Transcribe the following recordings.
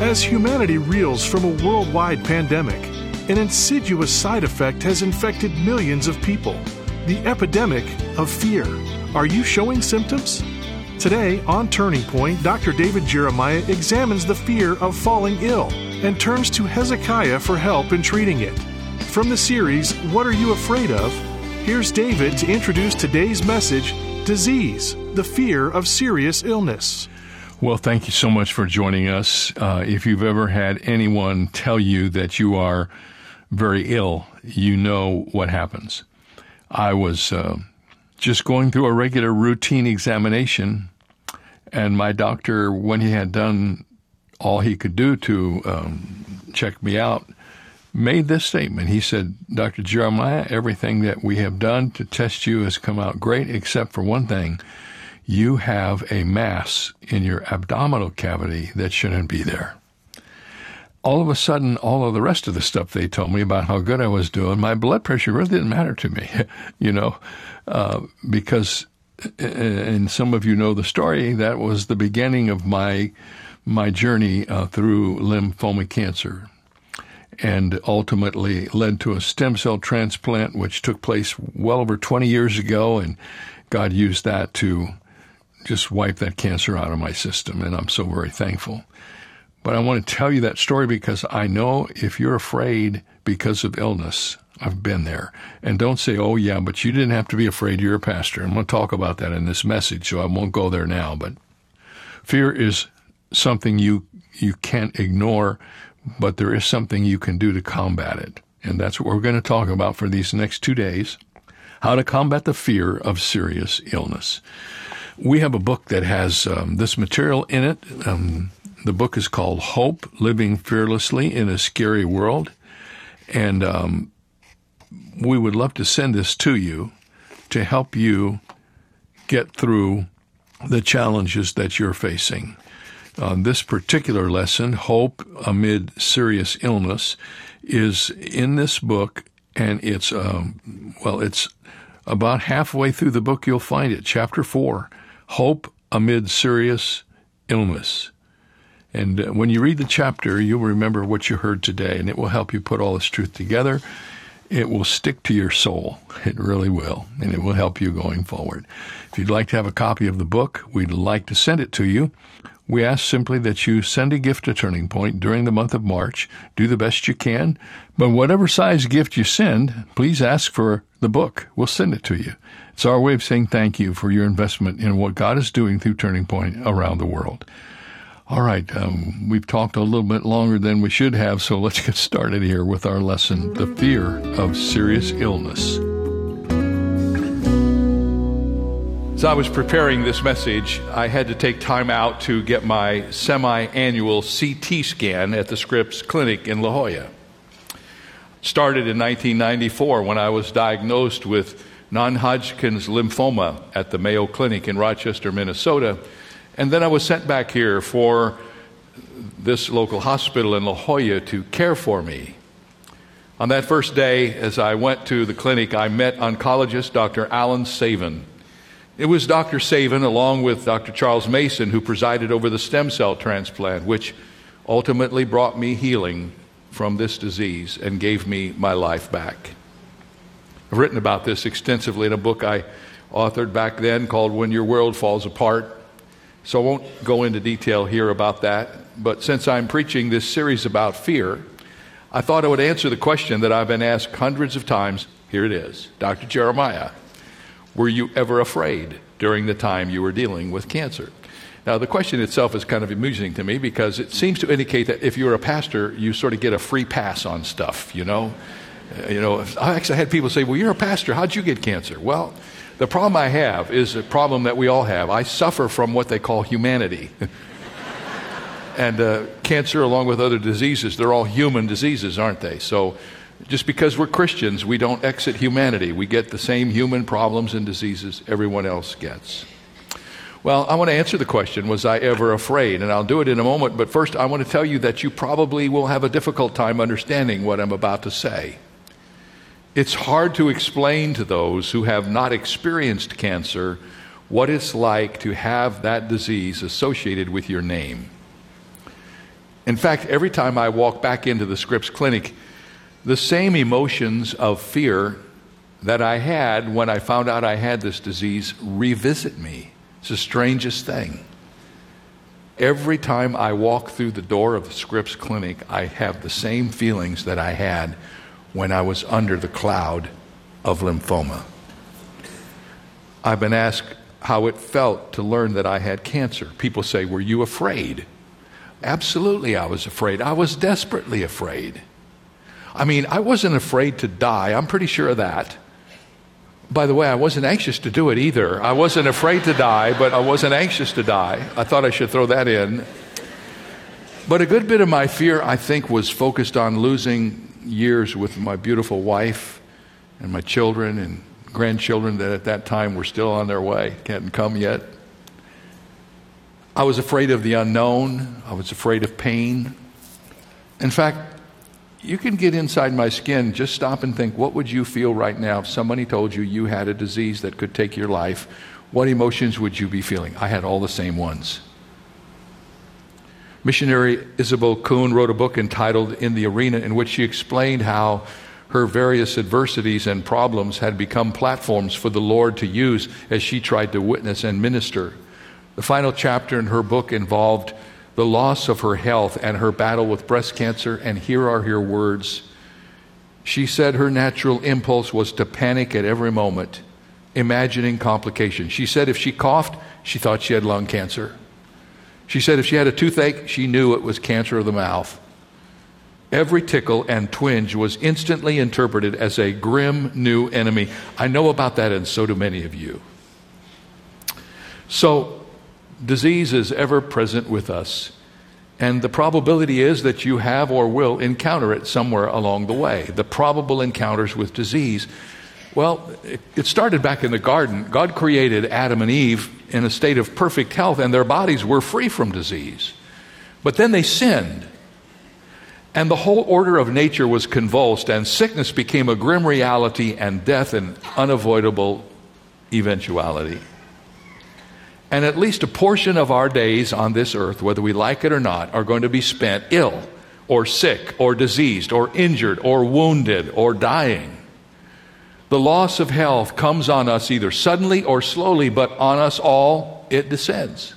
As humanity reels from a worldwide pandemic, an insidious side effect has infected millions of people: the epidemic of fear. Are you showing symptoms? Today on Turning Point, Dr. David Jeremiah examines the fear of falling ill and turns to Hezekiah for help in treating it. From the series, What Are You Afraid Of?, here's David to introduce today's message, Disease, the Fear of Serious Illness. Well, thank you so much for joining us. If you've ever had anyone tell you that you are very ill, you know what happens. I was just going through a regular routine examination, and my doctor, when he had done all he could do to check me out, made this statement. He said, "Dr. Jeremiah, everything that we have done to test you has come out great, except for one thing. You have a mass in your abdominal cavity that shouldn't be there." All of a sudden, all of the rest of the stuff they told me about how good I was doing, my blood pressure really didn't matter to me, because, and some of you know the story, that was the beginning of my journey through lymphoma cancer, and ultimately led to a stem cell transplant, which took place well over 20 years ago, and God used that to just wipe that cancer out of my system, and I'm so very thankful. But I want to tell you that story because I know if you're afraid because of illness, I've been there. And don't say, "Oh yeah, but you didn't have to be afraid, you're a pastor." I'm going to talk about that in this message, so I won't go there now. But fear is something you can't ignore, but there is something you can do to combat it. And that's what we're going to talk about for these next 2 days, how to combat the fear of serious illness. We have a book that has this material in it. The book is called Hope, Living Fearlessly in a Scary World. And we would love to send this to you to help you get through the challenges that you're facing. This particular lesson, Hope Amid Serious Illness, is in this book, and it's, it's about halfway through the book you'll find it, Chapter 4. Hope Amid Serious Illness. And when you read the chapter, you'll remember what you heard today, and it will help you put all this truth together. It will stick to your soul. It really will, and it will help you going forward. If you'd like to have a copy of the book, we'd like to send it to you. We ask simply that you send a gift to Turning Point during the month of March. Do the best you can, but whatever size gift you send, please ask for the book. We'll send it to you. It's our way of saying thank you for your investment in what God is doing through Turning Point around the world. All right, we've talked a little bit longer than we should have, so let's get started here with our lesson, The Fear of Serious Illness. As I was preparing this message, I had to take time out to get my semi-annual CT scan at the Scripps Clinic in La Jolla. Started in 1994 when I was diagnosed with non-Hodgkin's lymphoma at the Mayo Clinic in Rochester, Minnesota. And then I was sent back here for this local hospital in La Jolla to care for me. On that first day, as I went to the clinic, I met oncologist Dr. Alan Savin. It was Dr. Savin, along with Dr. Charles Mason, who presided over the stem cell transplant, which ultimately brought me healing from this disease and gave me my life back. I've written about this extensively in a book I authored back then called When Your World Falls Apart. So I won't go into detail here about that, but since I'm preaching this series about fear, I thought I would answer the question that I've been asked hundreds of times. Here it is. Dr. Jeremiah, were you ever afraid during the time you were dealing with cancer? Now, the question itself is kind of amusing to me because it seems to indicate that if you're a pastor, you sort of get a free pass on stuff, I actually had people say, "Well, you're a pastor. How'd you get cancer?" Well, The problem I have is a problem that we all have. I suffer from what they call humanity. And cancer, along with other diseases, they're all human diseases, aren't they? So just because we're Christians, we don't exit humanity. We get the same human problems and diseases everyone else gets. Well, I want to answer the question, was I ever afraid? And I'll do it in a moment, but first I want to tell you that you probably will have a difficult time understanding what I'm about to say. It's hard to explain to those who have not experienced cancer what it's like to have that disease associated with your name. In fact, every time I walk back into the Scripps Clinic, the same emotions of fear that I had when I found out I had this disease revisit me. It's the strangest thing. Every time I walk through the door of the Scripps Clinic, I have the same feelings that I had when I was under the cloud of lymphoma. I've been asked how it felt to learn that I had cancer. People say, "Were you afraid?" Absolutely, I was afraid. I was desperately afraid. I mean, I wasn't afraid to die. I'm pretty sure of that. By the way, I wasn't anxious to do it either. I wasn't afraid to die, but I wasn't anxious to die. I thought I should throw that in. But a good bit of my fear, I think, was focused on losing years with my beautiful wife and my children and grandchildren that at that time were still on their way, hadn't come yet. I was afraid of the unknown. I was afraid of pain. In fact, you can get inside my skin. Just stop and think, what would you feel right now if somebody told you you had a disease that could take your life? What emotions would you be feeling? I had all the same ones. Missionary Isabel Kuhn wrote a book entitled In the Arena, in which she explained how her various adversities and problems had become platforms for the Lord to use as she tried to witness and minister. The final chapter in her book involved the loss of her health and her battle with breast cancer, and here are her words. She said her natural impulse was to panic at every moment, imagining complications. She said if she coughed, she thought she had lung cancer. She said if she had a toothache, she knew it was cancer of the mouth. Every tickle and twinge was instantly interpreted as a grim new enemy. I know about that, and so do many of you. So, disease is ever present with us, and the probability is that you have or will encounter it somewhere along the way. The probable encounters with disease. Well, it started back in the garden. God created Adam and Eve in a state of perfect health, and their bodies were free from disease. But then they sinned, and the whole order of nature was convulsed, and sickness became a grim reality, and death an unavoidable eventuality. And at least a portion of our days on this earth, whether we like it or not, are going to be spent ill or sick or diseased or injured or wounded or dying. The loss of health comes on us either suddenly or slowly, but on us all it descends.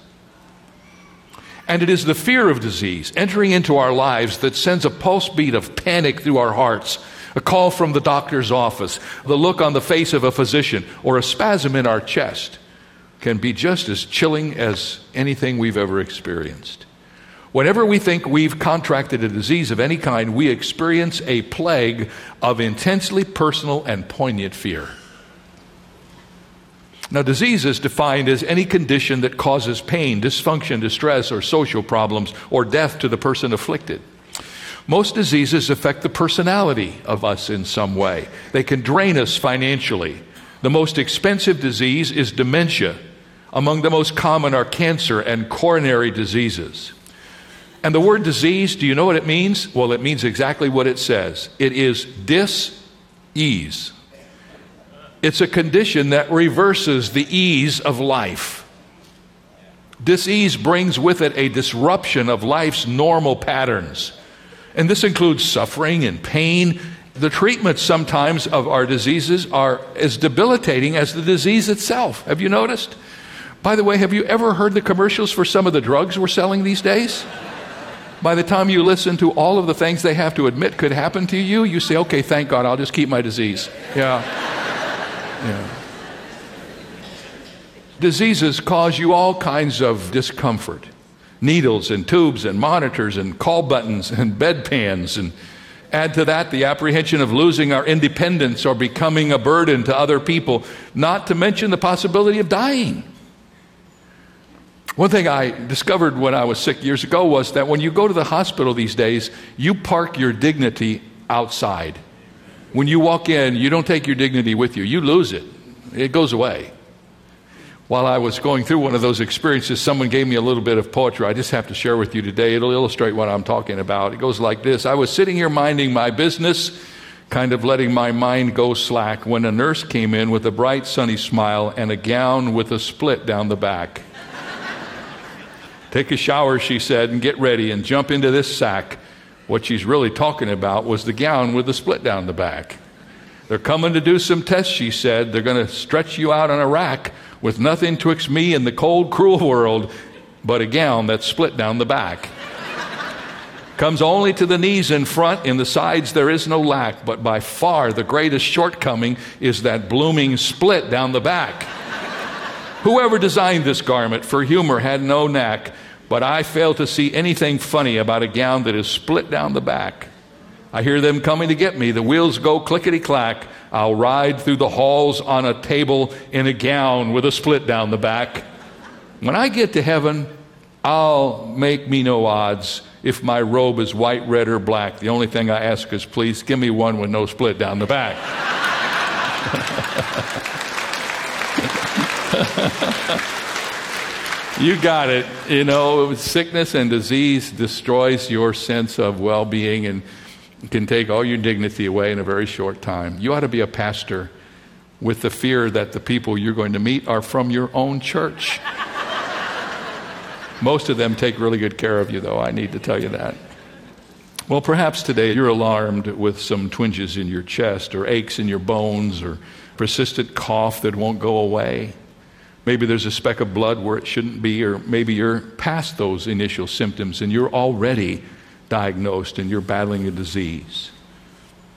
And it is the fear of disease entering into our lives that sends a pulse beat of panic through our hearts, a call from the doctor's office, the look on the face of a physician, or a spasm in our chest. Can be just as chilling as anything we've ever experienced. Whenever we think we've contracted a disease of any kind, we experience a plague of intensely personal and poignant fear. Now, disease is defined as any condition that causes pain, dysfunction, distress, or social problems, or death to the person afflicted. Most diseases affect the personality of us in some way. They can drain us financially. The most expensive disease is dementia. Among the most common are cancer and coronary diseases. And the word disease, do you know what it means? Well, it means exactly what it says. It is dis-ease. It's a condition that reverses the ease of life. Dis-ease brings with it a disruption of life's normal patterns. And this includes suffering and pain. The treatments sometimes of our diseases are as debilitating as the disease itself. Have you noticed? By the way, have you ever heard the commercials for some of the drugs we're selling these days? By the time you listen to all of the things they have to admit could happen to you, you say, okay, thank God, I'll just keep my disease. Yeah. Diseases cause you all kinds of discomfort. Needles and tubes and monitors and call buttons and bedpans and Add to that the apprehension of losing our independence or becoming a burden to other people, not to mention the possibility of dying. One thing I discovered when I was sick years ago was that when you go to the hospital these days, you park your dignity outside. When you walk in, you don't take your dignity with you. You lose it. It goes away. While I was going through one of those experiences, someone gave me a little bit of poetry I just have to share with you today. It'll illustrate what I'm talking about. It goes like this. I was sitting here minding my business, kind of letting my mind go slack, when a nurse came in with a bright, sunny smile and a gown with a split down the back. Take a shower, she said, and get ready and jump into this sack. What she's really talking about was the gown with the split down the back. They're coming to do some tests, she said. They're going to stretch you out on a rack with nothing twixt me and the cold, cruel world but a gown that's split down the back. Comes only to the knees in front, in the sides there is no lack, but by far the greatest shortcoming is that blooming split down the back. Whoever designed this garment for humor had no knack. But I fail to see anything funny about a gown that is split down the back. I hear them coming to get me. The wheels go clickety-clack. I'll ride through the halls on a table in a gown with a split down the back. When I get to heaven, I'll make me no odds if my robe is white, red, or black. The only thing I ask is, please give me one with no split down the back. You got it. You know, sickness and disease destroys your sense of well-being and can take all your dignity away in a very short time. You ought to be a pastor with the fear that the people you're going to meet are from your own church. Most of them take really good care of you, though. I need to tell you that. Well, perhaps today you're alarmed with some twinges in your chest or aches in your bones or persistent cough that won't go away. Maybe there's a speck of blood where it shouldn't be, or maybe you're past those initial symptoms and you're already diagnosed and you're battling a disease.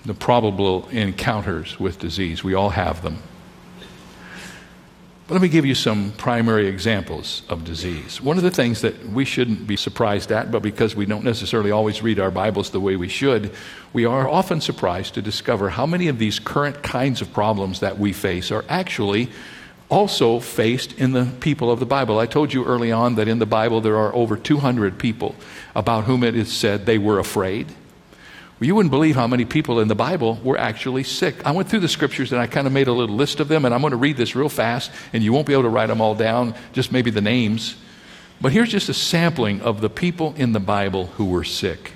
The probable encounters with disease, we all have them. But let me give you some primary examples of disease. One of the things that we shouldn't be surprised at, but because we don't necessarily always read our Bibles the way we should, we are often surprised to discover how many of these current kinds of problems that we face are actually also faced in the people of the Bible. I told you early on that in the Bible there are over 200 people about whom it is said they were afraid. Well, you wouldn't believe how many people in the Bible were actually sick. I went through the scriptures and I kind of made a little list of them, and I'm going to read this real fast, and you won't be able to write them all down, just maybe the names. But here's just a sampling of the people in the Bible who were sick.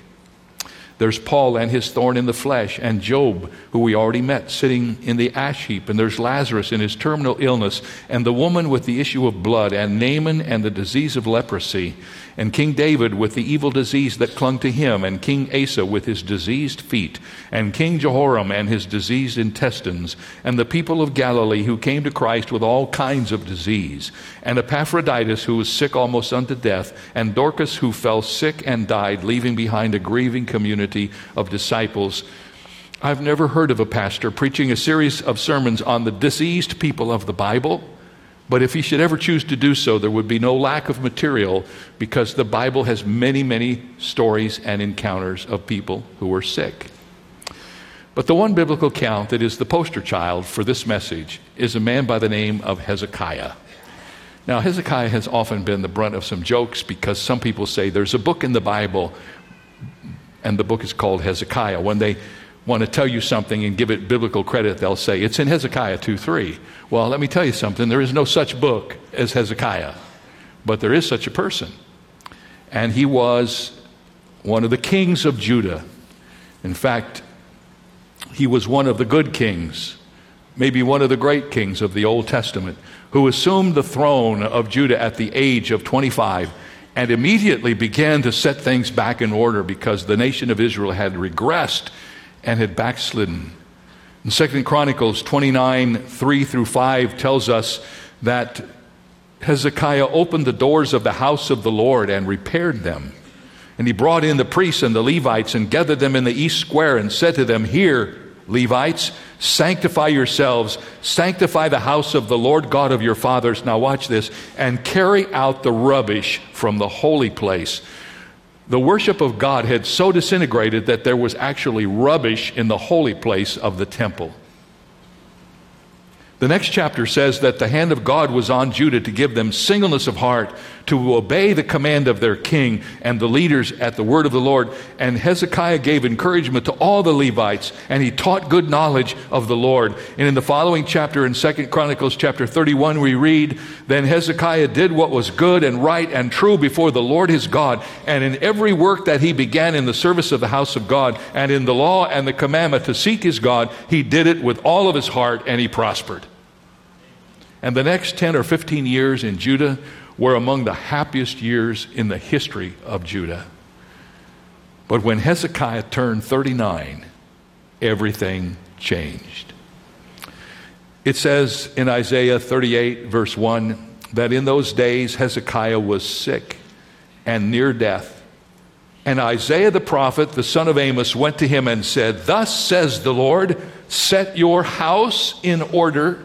There's Paul and his thorn in the flesh, and Job, who we already met, sitting in the ash heap. And there's Lazarus in his terminal illness, and the woman with the issue of blood, and Naaman and the disease of leprosy, and King David with the evil disease that clung to him, and King Asa with his diseased feet, and King Jehoram and his diseased intestines, and the people of Galilee who came to Christ with all kinds of disease, and Epaphroditus, who was sick almost unto death, and Dorcas, who fell sick and died, leaving behind a grieving community of disciples. I've never heard of a pastor preaching a series of sermons on the diseased people of the Bible, but if he should ever choose to do so, there would be no lack of material, because the Bible has many, many stories and encounters of people who are sick. But the one biblical account that is the poster child for this message is a man by the name of Hezekiah. Now, Hezekiah has often been the brunt of some jokes, because some people say there's a book in the Bible, and the book is called Hezekiah. When they want to tell you something and give it biblical credit, they'll say, it's in Hezekiah 2:3. Well, let me tell you something. There is no such book as Hezekiah, but there is such a person. And he was one of the kings of Judah. In fact, he was one of the good kings, maybe one of the great kings of the Old Testament, who assumed the throne of Judah at the age of 25 and immediately began to set things back in order, because the nation of Israel had regressed and had backslidden. In 2 Chronicles 29:3-5 tells us that Hezekiah opened the doors of the house of the Lord and repaired them. And he brought in the priests and the Levites and gathered them in the east square and said to them, "Hear, Levites, sanctify yourselves, sanctify the house of the Lord God of your fathers." Now watch this. "And carry out the rubbish from the holy place." The worship of God had so disintegrated that there was actually rubbish in the holy place of the temple. The next chapter says that the hand of God was on Judah to give them singleness of heart, to obey the command of their king and the leaders at the word of the Lord. And Hezekiah gave encouragement to all the Levites, and he taught good knowledge of the Lord. And in the following chapter, in 2 Chronicles chapter 31, we read, "Then Hezekiah did what was good and right and true before the Lord his God, and in every work that he began in the service of the house of God, and in the law and the commandment to seek his God, he did it with all of his heart, and he prospered." And the next 10 or 15 years in Judah were among the happiest years in the history of Judah. But when Hezekiah turned 39, everything changed. It says in Isaiah 38 verse 1 that in those days Hezekiah was sick and near death. And Isaiah the prophet, the son of Amos, went to him and said, "Thus says the Lord, set your house in order,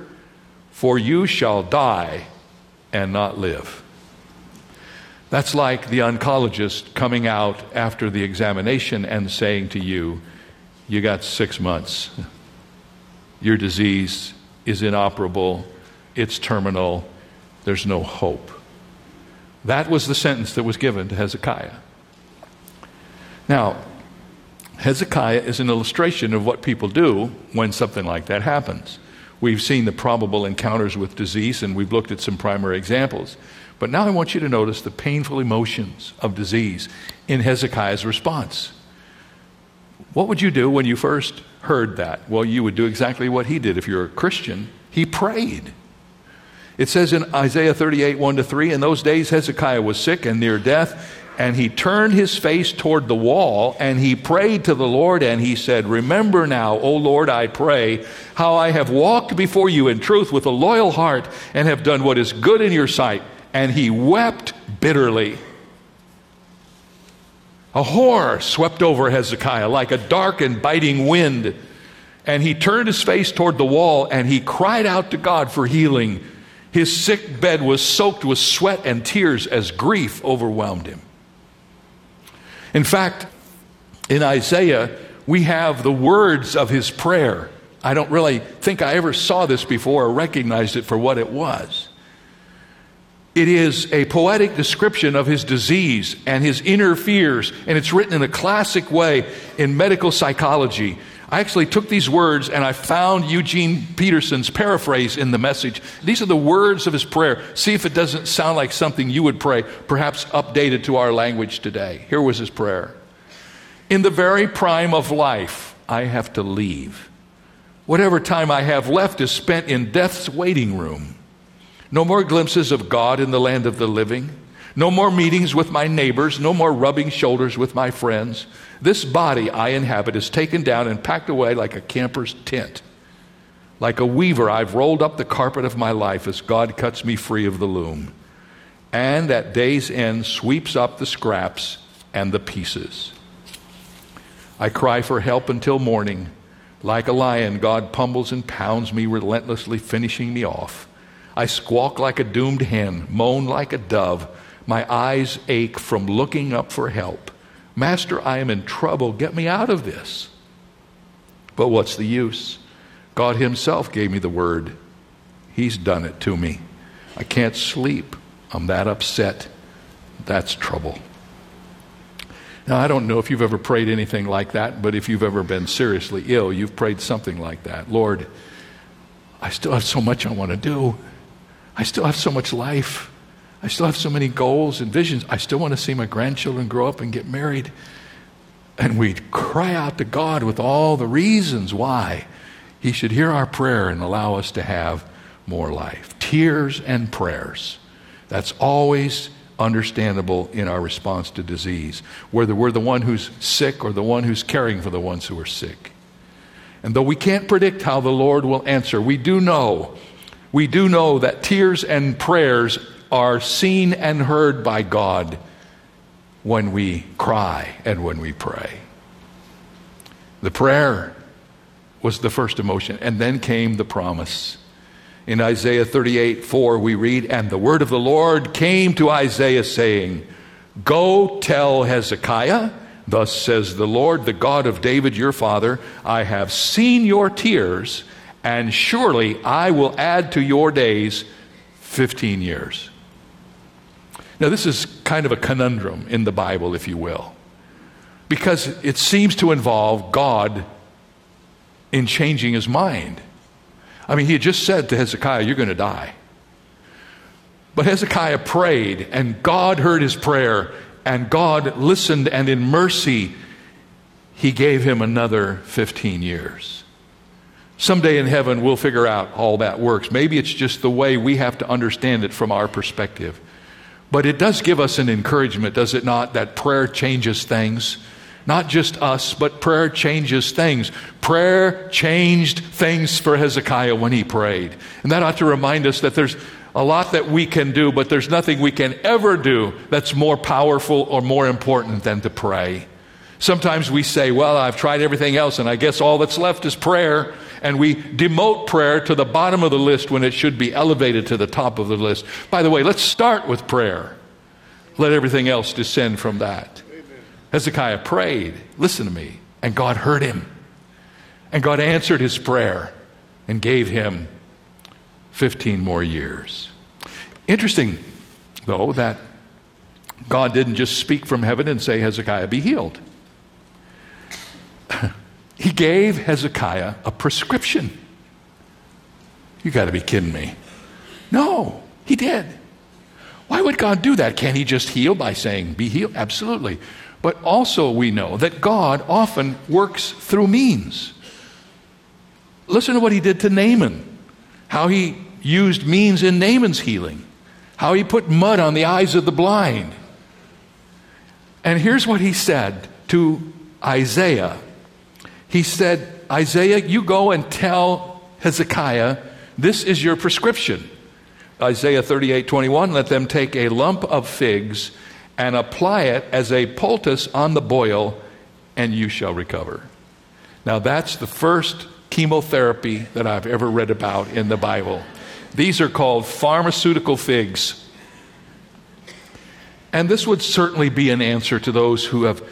for you shall die and not live." That's like the oncologist coming out after the examination and saying to you, "You got 6 months. Your disease is inoperable. It's terminal. There's no hope." That was the sentence that was given to Hezekiah. Now, Hezekiah is an illustration of what people do when something like that happens. We've seen the probable encounters with disease, and we've looked at some primary examples. But now I want you to notice the painful emotions of disease in Hezekiah's response. What would you do when you first heard that? Well, you would do exactly what he did. If you're a Christian, he prayed. It says in Isaiah 38, 1-3, "In those days Hezekiah was sick and near death, and he turned his face toward the wall, and he prayed to the Lord, and he said, 'Remember now, O Lord, I pray, how I have walked before you in truth with a loyal heart, and have done what is good in your sight.' And he wept bitterly." A horror swept over Hezekiah like a dark and biting wind. "And he turned his face toward the wall, and he cried out to God for healing. His sick bed was soaked with sweat and tears as grief overwhelmed him." In fact, in Isaiah, we have the words of his prayer. I don't really think I ever saw this before or recognized it for what it was. It is a poetic description of his disease and his inner fears, and it's written in a classic way in medical psychology. I actually took these words and I found Eugene Peterson's paraphrase in The Message. These are the words of his prayer. See if it doesn't sound like something you would pray, perhaps updated to our language today. Here was his prayer. "In the very prime of life, I have to leave. Whatever time I have left is spent in death's waiting room. No more glimpses of God in the land of the living. No more meetings with my neighbors. No more rubbing shoulders with my friends. This body I inhabit is taken down and packed away like a camper's tent. Like a weaver, I've rolled up the carpet of my life as God cuts me free of the loom. And at day's end sweeps up the scraps and the pieces. I cry for help until morning. Like a lion, God pummels and pounds me relentlessly, finishing me off. I squawk like a doomed hen, moan like a dove. My eyes ache from looking up for help. Master, I am in trouble. Get me out of this. But what's the use? God himself gave me the word. He's done it to me. I can't sleep. I'm that upset. That's trouble." Now, I don't know if you've ever prayed anything like that, but if you've ever been seriously ill, you've prayed something like that. "Lord, I still have so much I want to do. I still have so much life. I still have so many goals and visions. I still want to see my grandchildren grow up and get married." And we cry out to God with all the reasons why he should hear our prayer and allow us to have more life. Tears and prayers. That's always understandable in our response to disease, whether we're the one who's sick or the one who's caring for the ones who are sick. And though we can't predict how the Lord will answer, we do know that tears and prayers are seen and heard by God when we cry and when we pray. The prayer was the first emotion, and then came the promise. In Isaiah 38:4, we read, "And the word of the Lord came to Isaiah, saying, Go tell Hezekiah, thus says the Lord, the God of David your father, I have seen your tears, and surely I will add to your days 15 years. Now, this is kind of a conundrum in the Bible, if you will, because it seems to involve God in changing his mind. I mean, he had just said to Hezekiah, you're going to die. But Hezekiah prayed, and God heard his prayer, and God listened, and in mercy, he gave him another 15 years. Someday in heaven, we'll figure out how that works. Maybe it's just the way we have to understand it from our perspective. But it does give us an encouragement, does it not, that prayer changes things. Not just us, but prayer changes things. Prayer changed things for Hezekiah when he prayed. And that ought to remind us that there's a lot that we can do, but there's nothing we can ever do that's more powerful or more important than to pray. Sometimes we say, well, I've tried everything else, and I guess all that's left is prayer. And we demote prayer to the bottom of the list when it should be elevated to the top of the list. By the way, let's start with prayer. Let everything else descend from that. Amen. Hezekiah prayed, listen to me, and God heard him. And God answered his prayer and gave him 15 more years. Interesting, though, that God didn't just speak from heaven and say, Hezekiah, be healed. He gave Hezekiah a prescription. You got to be kidding me. No, he did. Why would God do that? Can't he just heal by saying, be healed? Absolutely. But also we know that God often works through means. Listen to what he did to Naaman, how he used means in Naaman's healing, how he put mud on the eyes of the blind. And here's what he said to Isaiah. He said, Isaiah, you go and tell Hezekiah, this is your prescription. Isaiah 38:21, let them take a lump of figs and apply it as a poultice on the boil, and you shall recover. Now, that's the first chemotherapy that I've ever read about in the Bible. These are called pharmaceutical figs. And this would certainly be an answer to those who have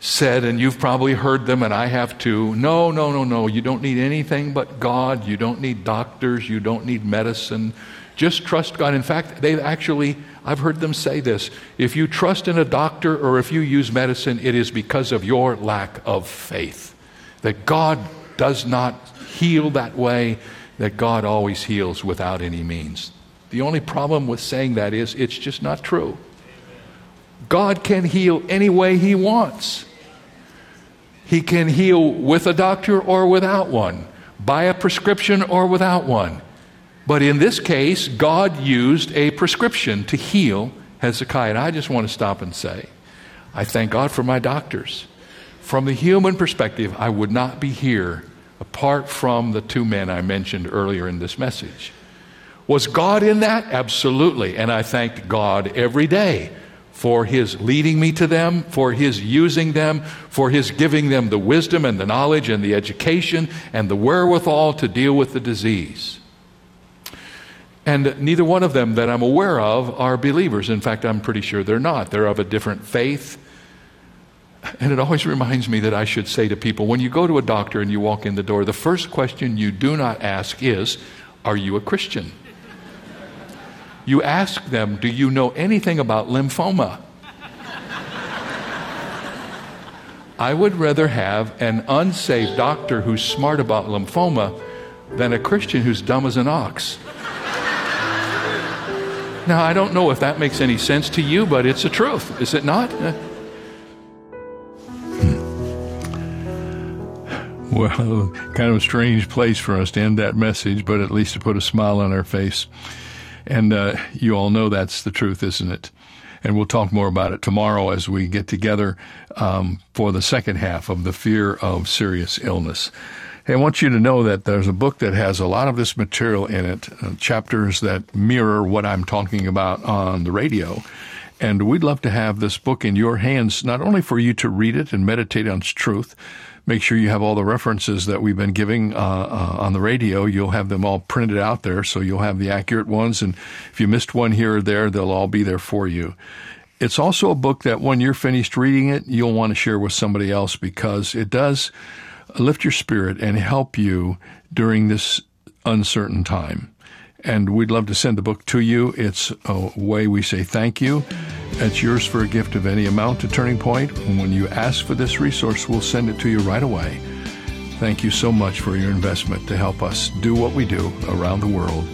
said, and you've probably heard them, and I have too, no, you don't need anything but God. You don't need doctors. You don't need medicine. Just trust God. In fact, I've heard them say this. If you trust in a doctor or if you use medicine, it is because of your lack of faith. That God does not heal that way, that God always heals without any means. The only problem with saying that is it's just not true. God can heal any way he wants. He can heal with a doctor or without one, by a prescription or without one. But in this case, God used a prescription to heal Hezekiah. And I just want to stop and say, I thank God for my doctors. From the human perspective, I would not be here apart from the two men I mentioned earlier in this message. Was God in that? Absolutely. And I thanked God every day for his leading me to them, for his using them, for his giving them the wisdom and the knowledge and the education and the wherewithal to deal with the disease. And neither one of them that I'm aware of are believers. In fact, I'm pretty sure they're not. They're of a different faith. And it always reminds me that I should say to people, when you go to a doctor and you walk in the door, the first question you do not ask is, are you a Christian? You ask them, do you know anything about lymphoma? I would rather have an unsaved doctor who's smart about lymphoma than a Christian who's dumb as an ox. Now, I don't know if that makes any sense to you, but it's the truth, is it not? Well, kind of a strange place for us to end that message, but at least to put a smile on our face. And you all know that's the truth, isn't it? And we'll talk more about it tomorrow as we get together for the second half of The Fear of Serious Illness. Hey, I want you to know that there's a book that has a lot of this material in it, chapters that mirror what I'm talking about on the radio. And we'd love to have this book in your hands, not only for you to read it and meditate on its truth. Make sure you have all the references that we've been giving on the radio. You'll have them all printed out there, so you'll have the accurate ones. And if you missed one here or there, they'll all be there for you. It's also a book that when you're finished reading it, you'll want to share with somebody else because it does lift your spirit and help you during this uncertain time. And we'd love to send the book to you. It's a way we say thank you. It's yours for a gift of any amount to Turning Point. And when you ask for this resource, we'll send it to you right away. Thank you so much for your investment to help us do what we do around the world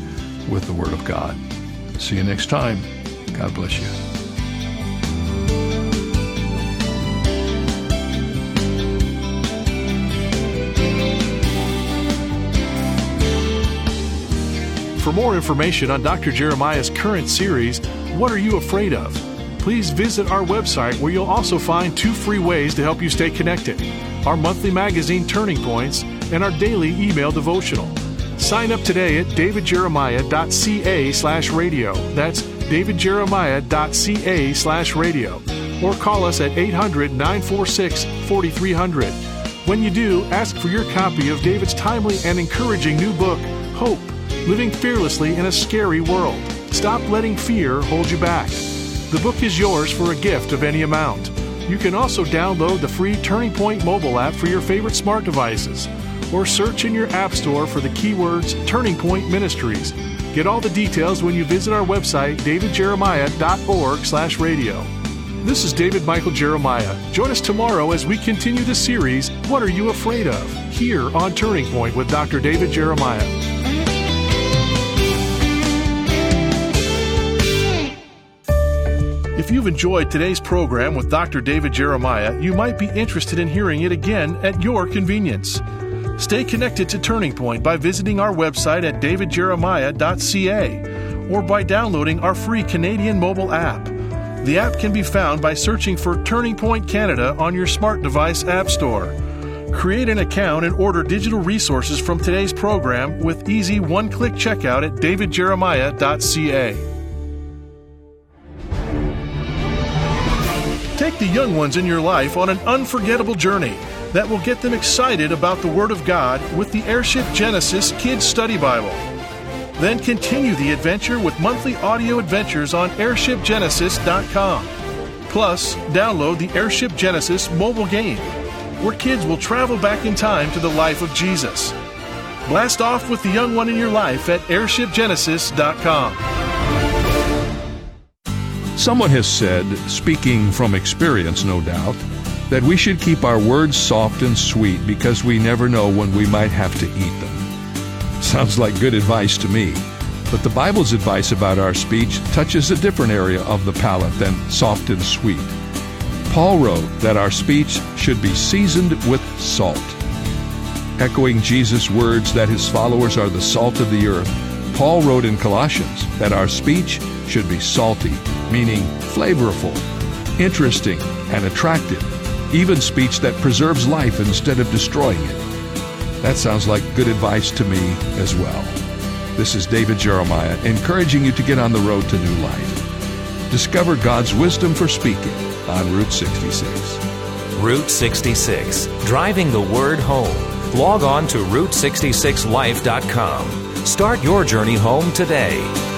with the Word of God. See you next time. God bless you. For more information on Dr. Jeremiah's current series, What Are You Afraid Of?, please visit our website where you'll also find 2 free ways to help you stay connected, our monthly magazine Turning Points and our daily email devotional. Sign up today at davidjeremiah.ca/radio. That's davidjeremiah.ca/radio. Or call us at 800-946-4300. When you do, ask for your copy of David's timely and encouraging new book, Hope, Living Fearlessly in a Scary World. Stop letting fear hold you back. The book is yours for a gift of any amount. You can also download the free Turning Point mobile app for your favorite smart devices, or search in your app store for the keywords Turning Point Ministries. Get all the details when you visit our website, davidjeremiah.org/radio. This is David Michael Jeremiah. Join us tomorrow as we continue the series, What Are You Afraid Of?, here on Turning Point with Dr. David Jeremiah. If you've enjoyed today's program with Dr. David Jeremiah, you might be interested in hearing it again at your convenience. Stay connected to Turning Point by visiting our website at davidjeremiah.ca or by downloading our free Canadian mobile app. The app can be found by searching for Turning Point Canada on your smart device app store. Create an account and order digital resources from today's program with easy one-click checkout at davidjeremiah.ca. Take the young ones in your life on an unforgettable journey that will get them excited about the Word of God with the Airship Genesis Kids Study Bible. Then continue the adventure with monthly audio adventures on AirshipGenesis.com. Plus, download the Airship Genesis mobile game, where kids will travel back in time to the life of Jesus. Blast off with the young one in your life at AirshipGenesis.com. Someone has said, speaking from experience no doubt, that we should keep our words soft and sweet because we never know when we might have to eat them. Sounds like good advice to me, but the Bible's advice about our speech touches a different area of the palate than soft and sweet. Paul wrote that our speech should be seasoned with salt. Echoing Jesus' words that his followers are the salt of the earth, Paul wrote in Colossians that our speech should be salty, meaning flavorful, interesting, and attractive, even speech that preserves life instead of destroying it. That sounds like good advice to me as well. This is David Jeremiah, encouraging you to get on the road to new life. Discover God's wisdom for speaking on Route 66. Route 66, driving the Word home. Log on to Route66Life.com. Start your journey home today.